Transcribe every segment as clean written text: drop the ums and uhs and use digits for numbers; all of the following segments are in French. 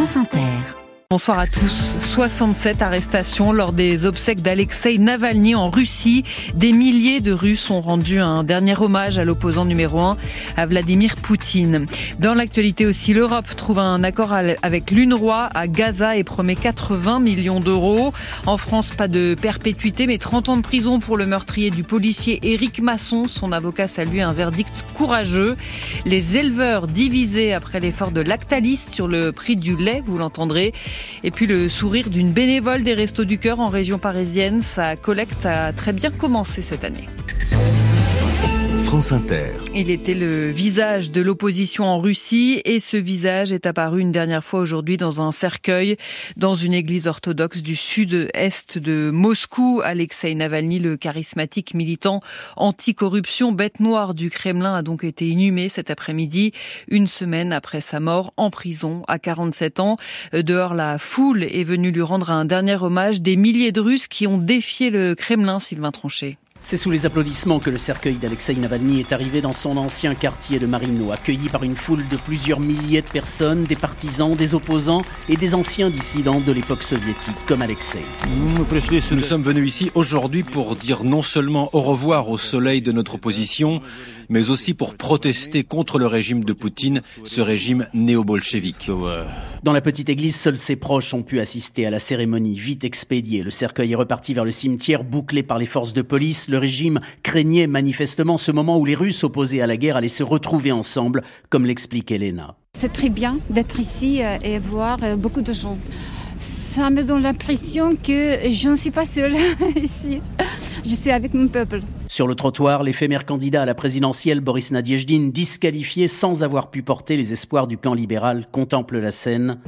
France Inter. Bonsoir à tous. 67 arrestations lors des obsèques d'Alexei Navalny en Russie. Des milliers de Russes ont rendu un dernier hommage à l'opposant numéro 1, à Vladimir Poutine. Dans l'actualité aussi, l'Europe trouve un accord avec l'UNRWA à Gaza et promet 80 millions d'euros. En France, pas de perpétuité, mais 30 ans de prison pour le meurtrier du policier Éric Masson. Son avocat salue un verdict courageux. Les éleveurs divisés après l'effort de Lactalis sur le prix du lait, vous l'entendrez. Et puis le sourire d'une bénévole des Restos du Cœur en région parisienne, sa collecte a très bien commencé cette année. France Inter. Il était le visage de l'opposition en Russie et ce visage est apparu une dernière fois aujourd'hui dans un cercueil dans une église orthodoxe du sud-est de Moscou. Alexei Navalny, le charismatique militant anticorruption, bête noire du Kremlin, a donc été inhumé cet après-midi, une semaine après sa mort en prison à 47 ans. Dehors, la foule est venue lui rendre un dernier hommage, des milliers de Russes qui ont défié le Kremlin, Sylvain Tronchet. C'est sous les applaudissements que le cercueil d'Alexei Navalny est arrivé dans son ancien quartier de Marino, accueilli par une foule de plusieurs milliers de personnes, des partisans, des opposants et des anciens dissidents de l'époque soviétique, comme Alexei. Nous sommes venus ici aujourd'hui pour dire non seulement au revoir au soleil de notre opposition, mais aussi pour protester contre le régime de Poutine, ce régime néo-bolchevique. Dans la petite église, seuls ses proches ont pu assister à la cérémonie, vite expédiée. Le cercueil est reparti vers le cimetière, bouclé par les forces de police. Le régime craignait manifestement ce moment où les Russes opposés à la guerre allaient se retrouver ensemble, comme l'explique Elena. C'est très bien d'être ici et voir beaucoup de gens. Ça me donne l'impression que je ne suis pas seule ici. Je suis avec mon peuple. Sur le trottoir, l'éphémère candidat à la présidentielle Boris Nadiejdine, disqualifié sans avoir pu porter les espoirs du camp libéral, contemple la scène.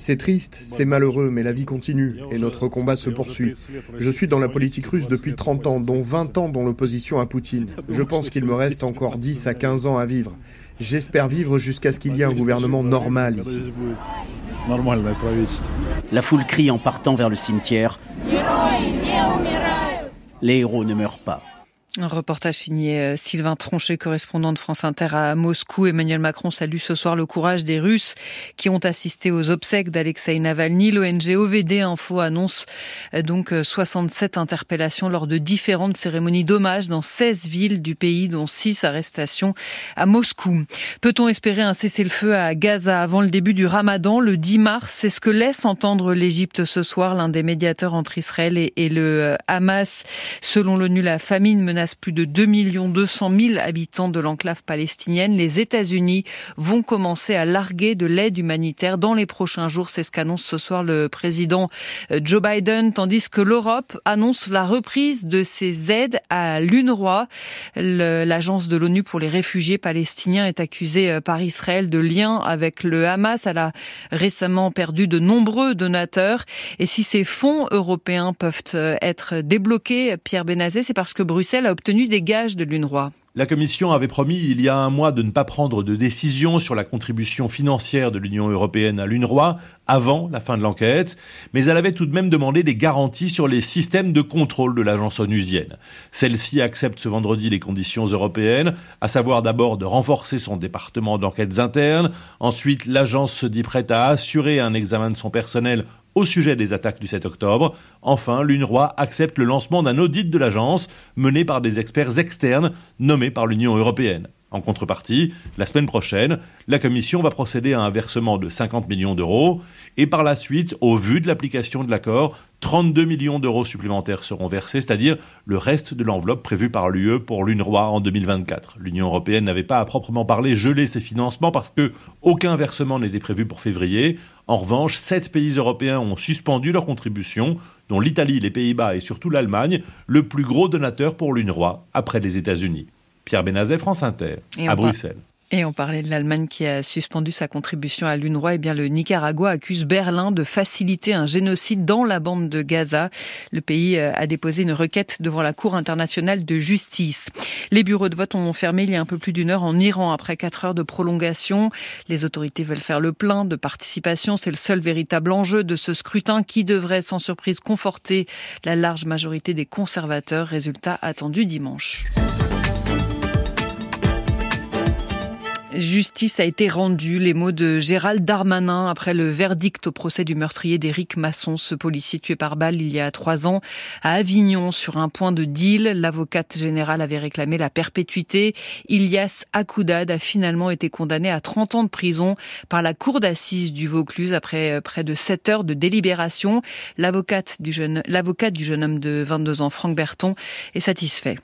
C'est triste, c'est malheureux, mais la vie continue et notre combat se poursuit. Je suis dans la politique russe depuis 30 ans, dont 20 ans dans l'opposition à Poutine. Je pense qu'il me reste encore 10 à 15 ans à vivre. J'espère vivre jusqu'à ce qu'il y ait un gouvernement normal ici. La foule crie en partant vers le cimetière. Les héros ne meurent pas. Un reportage signé Sylvain Tronchet, correspondant de France Inter à Moscou. Emmanuel Macron salue ce soir le courage des Russes qui ont assisté aux obsèques d'Alexei Navalny. L'ONG OVD Info annonce donc 67 interpellations lors de différentes cérémonies d'hommage dans 16 villes du pays, dont 6 arrestations à Moscou. Peut-on espérer un cessez-le-feu à Gaza avant le début du Ramadan, le 10 mars? C'est ce que laisse entendre l'Égypte ce soir, l'un des médiateurs entre Israël et le Hamas. Selon l'ONU, la famine menace plus de 2 200 000 habitants de l'enclave palestinienne. Les États-Unis vont commencer à larguer de l'aide humanitaire dans les prochains jours. C'est ce qu'annonce ce soir le président Joe Biden, tandis que l'Europe annonce la reprise de ses aides à l'UNRWA. L'agence de l'ONU pour les réfugiés palestiniens est accusée par Israël de lien avec le Hamas. Elle a récemment perdu de nombreux donateurs. Et si ces fonds européens peuvent être débloqués, Pierre Benazé, c'est parce que Bruxelles a obtenu des gages de l'UNRWA. La Commission avait promis il y a un mois de ne pas prendre de décision sur la contribution financière de l'Union européenne à l'UNRWA avant la fin de l'enquête, mais elle avait tout de même demandé des garanties sur les systèmes de contrôle de l'agence onusienne. Celle-ci accepte ce vendredi les conditions européennes, à savoir d'abord de renforcer son département d'enquêtes internes, ensuite l'agence se dit prête à assurer un examen de son personnel au sujet des attaques du 7 octobre. Enfin, l'UNRWA accepte le lancement d'un audit de l'agence mené par des experts externes nommés par l'Union européenne. En contrepartie, la semaine prochaine, la Commission va procéder à un versement de 50 millions d'euros et par la suite, au vu de l'application de l'accord, 32 millions d'euros supplémentaires seront versés, c'est-à-dire le reste de l'enveloppe prévue par l'UE pour l'UNRWA en 2024. L'Union européenne n'avait pas à proprement parler gelé ses financements parce que aucun versement n'était prévu pour février. En revanche, 7 pays européens ont suspendu leurs contributions, dont l'Italie, les Pays-Bas et surtout l'Allemagne, le plus gros donateur pour l'UNRWA après les États-Unis. Pierre Benazet, France Inter, à Bruxelles. Et on parlait de l'Allemagne qui a suspendu sa contribution à l'UNRWA. Eh bien, le Nicaragua accuse Berlin de faciliter un génocide dans la bande de Gaza. Le pays a déposé une requête devant la Cour internationale de justice. Les bureaux de vote ont fermé il y a un peu plus d'une heure en Iran après 4 heures de prolongation. Les autorités veulent faire le plein de participation. C'est le seul véritable enjeu de ce scrutin qui devrait sans surprise conforter la large majorité des conservateurs. Résultat attendu dimanche. Justice a été rendue, les mots de Gérald Darmanin après le verdict au procès du meurtrier d'Éric Masson, ce policier tué par balle il y a 3 ans à Avignon sur un point de deal. L'avocate générale avait réclamé la perpétuité. Ilias Akoudade a finalement été condamné à 30 ans de prison par la cour d'assises du Vaucluse après près de 7 heures de délibération. L'avocate du jeune homme de 22 ans, Franck Berton, est satisfait.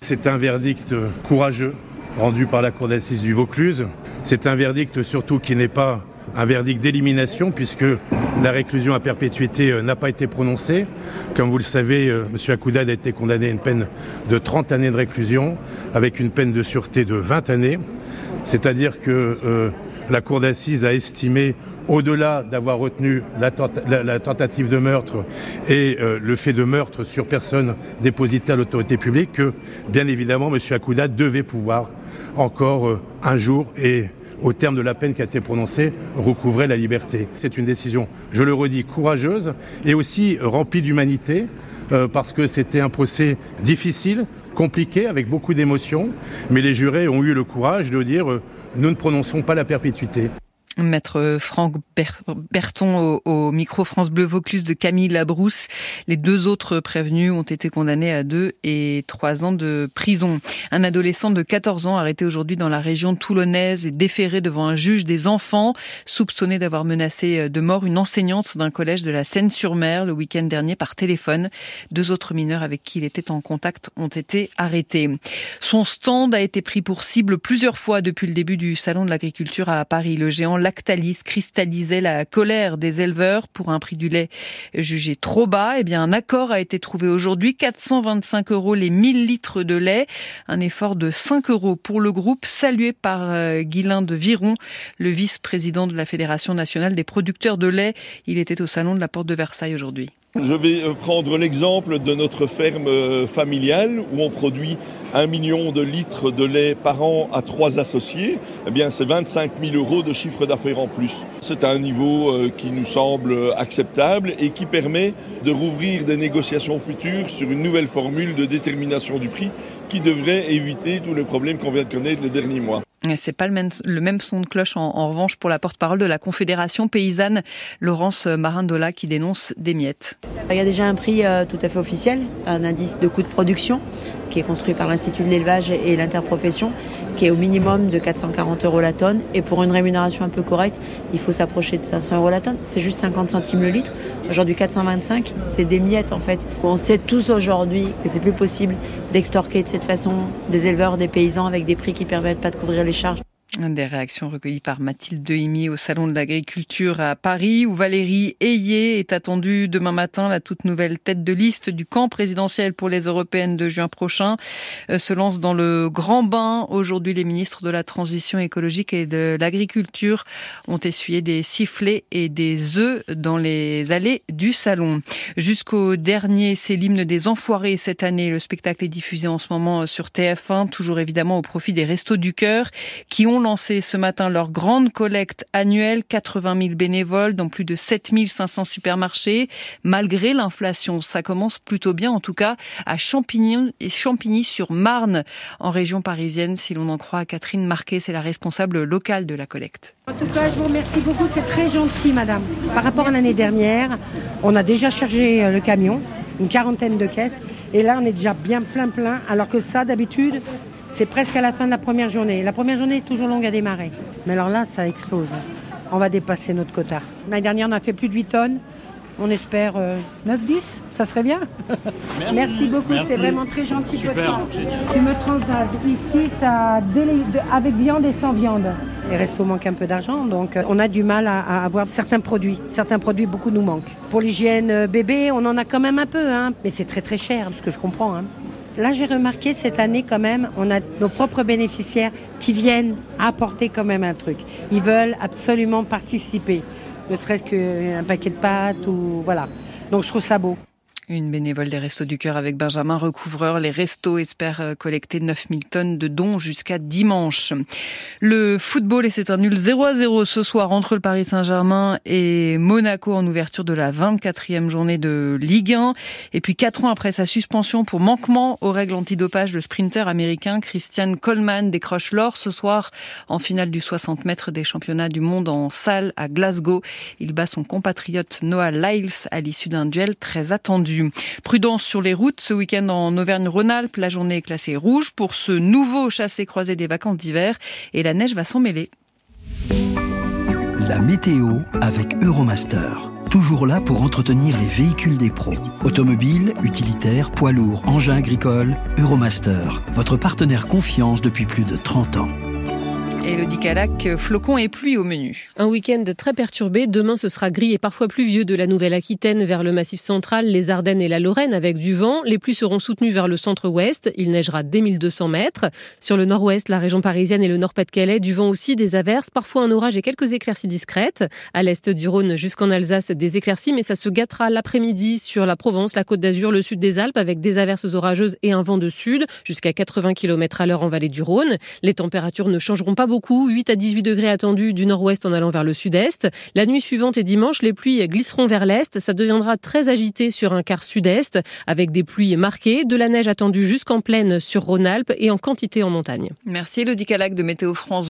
C'est un verdict courageux rendu par la cour d'assises du Vaucluse. C'est un verdict surtout qui n'est pas un verdict d'élimination puisque la réclusion à perpétuité n'a pas été prononcée. Comme vous le savez, M. Akoudade a été condamné à une peine de 30 années de réclusion avec une peine de sûreté de 20 années. C'est-à-dire que la cour d'assises a estimé, au-delà d'avoir retenu la tentative de meurtre et le fait de meurtre sur personne dépositaire à l'autorité publique, que bien évidemment M. Akoudade devait pouvoir encore un jour et au terme de la peine qui a été prononcée, recouvrer la liberté. C'est une décision, je le redis, courageuse et aussi remplie d'humanité parce que c'était un procès difficile, compliqué, avec beaucoup d'émotions, mais les jurés ont eu le courage de dire « nous ne prononçons pas la perpétuité ». Maître Franck Berton au micro France Bleu Vaucluse de Camille Labrousse. Les 2 autres prévenus ont été condamnés à 2 et 3 ans de prison. Un adolescent de 14 ans arrêté aujourd'hui dans la région toulonnaise et déféré devant un juge des enfants, soupçonné d'avoir menacé de mort une enseignante d'un collège de la Seine-sur-Mer le week-end dernier par téléphone. 2 autres mineurs avec qui il était en contact ont été arrêtés. Son stand a été pris pour cible plusieurs fois depuis le début du salon de l'agriculture à Paris. Le géant Lactalis cristallisait la colère des éleveurs pour un prix du lait jugé trop bas. Eh bien, un accord a été trouvé aujourd'hui, 425 € les 1000 litres de lait. Un effort de 5 € pour le groupe, salué par Guylain de Viron, le vice-président de la Fédération nationale des producteurs de lait. Il était au salon de la Porte de Versailles aujourd'hui. Je vais prendre l'exemple de notre ferme familiale où on produit 1 million de litres de lait par an à 3 associés. Eh bien, c'est 25 000 € de chiffre d'affaires en plus. C'est un niveau qui nous semble acceptable et qui permet de rouvrir des négociations futures sur une nouvelle formule de détermination du prix qui devrait éviter tous les problèmes qu'on vient de connaître les derniers mois. C'est pas le même son de cloche en revanche pour la porte-parole de la Confédération paysanne Laurence Marandola qui dénonce des miettes. Il y a déjà un prix tout à fait officiel, un indice de coût de production qui est construit par l'Institut de l'élevage et l'interprofession qui est au minimum de 440 € la tonne et pour une rémunération un peu correcte, il faut s'approcher de 500 € la tonne. C'est juste 50 centimes le litre. Aujourd'hui 425, c'est des miettes en fait. On sait tous aujourd'hui que c'est plus possible d'extorquer de cette façon des éleveurs, des paysans avec des prix qui permettent pas de couvrir les charges. Des réactions recueillies par Mathilde Hemmi au Salon de l'Agriculture à Paris où Valérie Hayer est attendue demain matin. La toute nouvelle tête de liste du camp présidentiel pour les européennes de juin prochain se lance dans le grand bain. Aujourd'hui, les ministres de la Transition écologique et de l'Agriculture ont essuyé des sifflets et des œufs dans les allées du Salon. Jusqu'au dernier, c'est l'hymne des Enfoirés cette année. Le spectacle est diffusé en ce moment sur TF1, toujours évidemment au profit des Restos du Cœur qui ont lancé ce matin leur grande collecte annuelle, 80 000 bénévoles dans plus de 7 500 supermarchés. Malgré l'inflation, ça commence plutôt bien, en tout cas à Champigny-sur-Marne, en région parisienne, si l'on en croit Catherine Marquet, c'est la responsable locale de la collecte. En tout cas, je vous remercie beaucoup, c'est très gentil madame. Par rapport à l'année dernière, on a déjà chargé le camion, une quarantaine de caisses, et là on est déjà bien plein, alors que ça d'habitude, c'est presque à la fin de la première journée. La première journée est toujours longue à démarrer. Mais alors là, ça explose. On va dépasser notre quota. L'année dernière, on a fait plus de 8 tonnes. On espère 9-10. Ça serait bien. Merci beaucoup. Merci. C'est vraiment très gentil. Super, tu me transvases. Ici, t'as avec viande et sans viande. Les restos manquent un peu d'argent, donc on a du mal à avoir certains produits. Certains produits, beaucoup nous manquent. Pour l'hygiène bébé, on en a quand même un peu. Hein. Mais c'est très très cher, ce que je comprends. Hein. Là, j'ai remarqué cette année quand même, on a nos propres bénéficiaires qui viennent apporter quand même un truc. Ils veulent absolument participer, ne serait-ce qu'un paquet de pâtes ou voilà. Donc, je trouve ça beau. Une bénévole des Restos du Cœur avec Benjamin Recouvreur. Les restos espèrent collecter 9000 tonnes de dons jusqu'à dimanche. Le football, et c'est un nul 0-0 ce soir entre le Paris Saint-Germain et Monaco en ouverture de la 24e journée de Ligue 1. Et puis 4 ans après sa suspension pour manquement aux règles antidopage, le sprinter américain Christian Coleman décroche l'or ce soir en finale du 60 mètres des championnats du monde en salle à Glasgow. Il bat son compatriote Noah Lyles à l'issue d'un duel très attendu. Prudence sur les routes ce week-end en Auvergne-Rhône-Alpes. La journée est classée rouge pour ce nouveau chassé-croisé des vacances d'hiver et la neige va s'en mêler. La météo avec Euromaster. Toujours là pour entretenir les véhicules des pros. Automobiles, utilitaires, poids lourds, engins agricoles. Euromaster, votre partenaire confiance depuis plus de 30 ans. Elodie Calac, flocons et pluie au menu. Un week-end très perturbé. Demain, ce sera gris et parfois pluvieux de la Nouvelle-Aquitaine vers le Massif central, les Ardennes et la Lorraine avec du vent. Les pluies seront soutenues vers le centre-ouest. Il neigera dès 1200 mètres. Sur le nord-ouest, la région parisienne et le nord-Pas-de-Calais, du vent aussi, des averses, parfois un orage et quelques éclaircies discrètes. À l'est du Rhône jusqu'en Alsace, des éclaircies, mais ça se gâtera l'après-midi sur la Provence, la Côte d'Azur, le sud des Alpes avec des averses orageuses et un vent de sud, jusqu'à 80 km à l'heure en vallée du Rhône. Les températures ne changeront pas beaucoup, 8 à 18 degrés attendus du nord-ouest en allant vers le sud-est. La nuit suivante et dimanche, les pluies glisseront vers l'est. Ça deviendra très agité sur un quart sud-est, avec des pluies marquées, de la neige attendue jusqu'en plaine sur Rhône-Alpes et en quantité en montagne. Merci Elodie Calac de Météo France.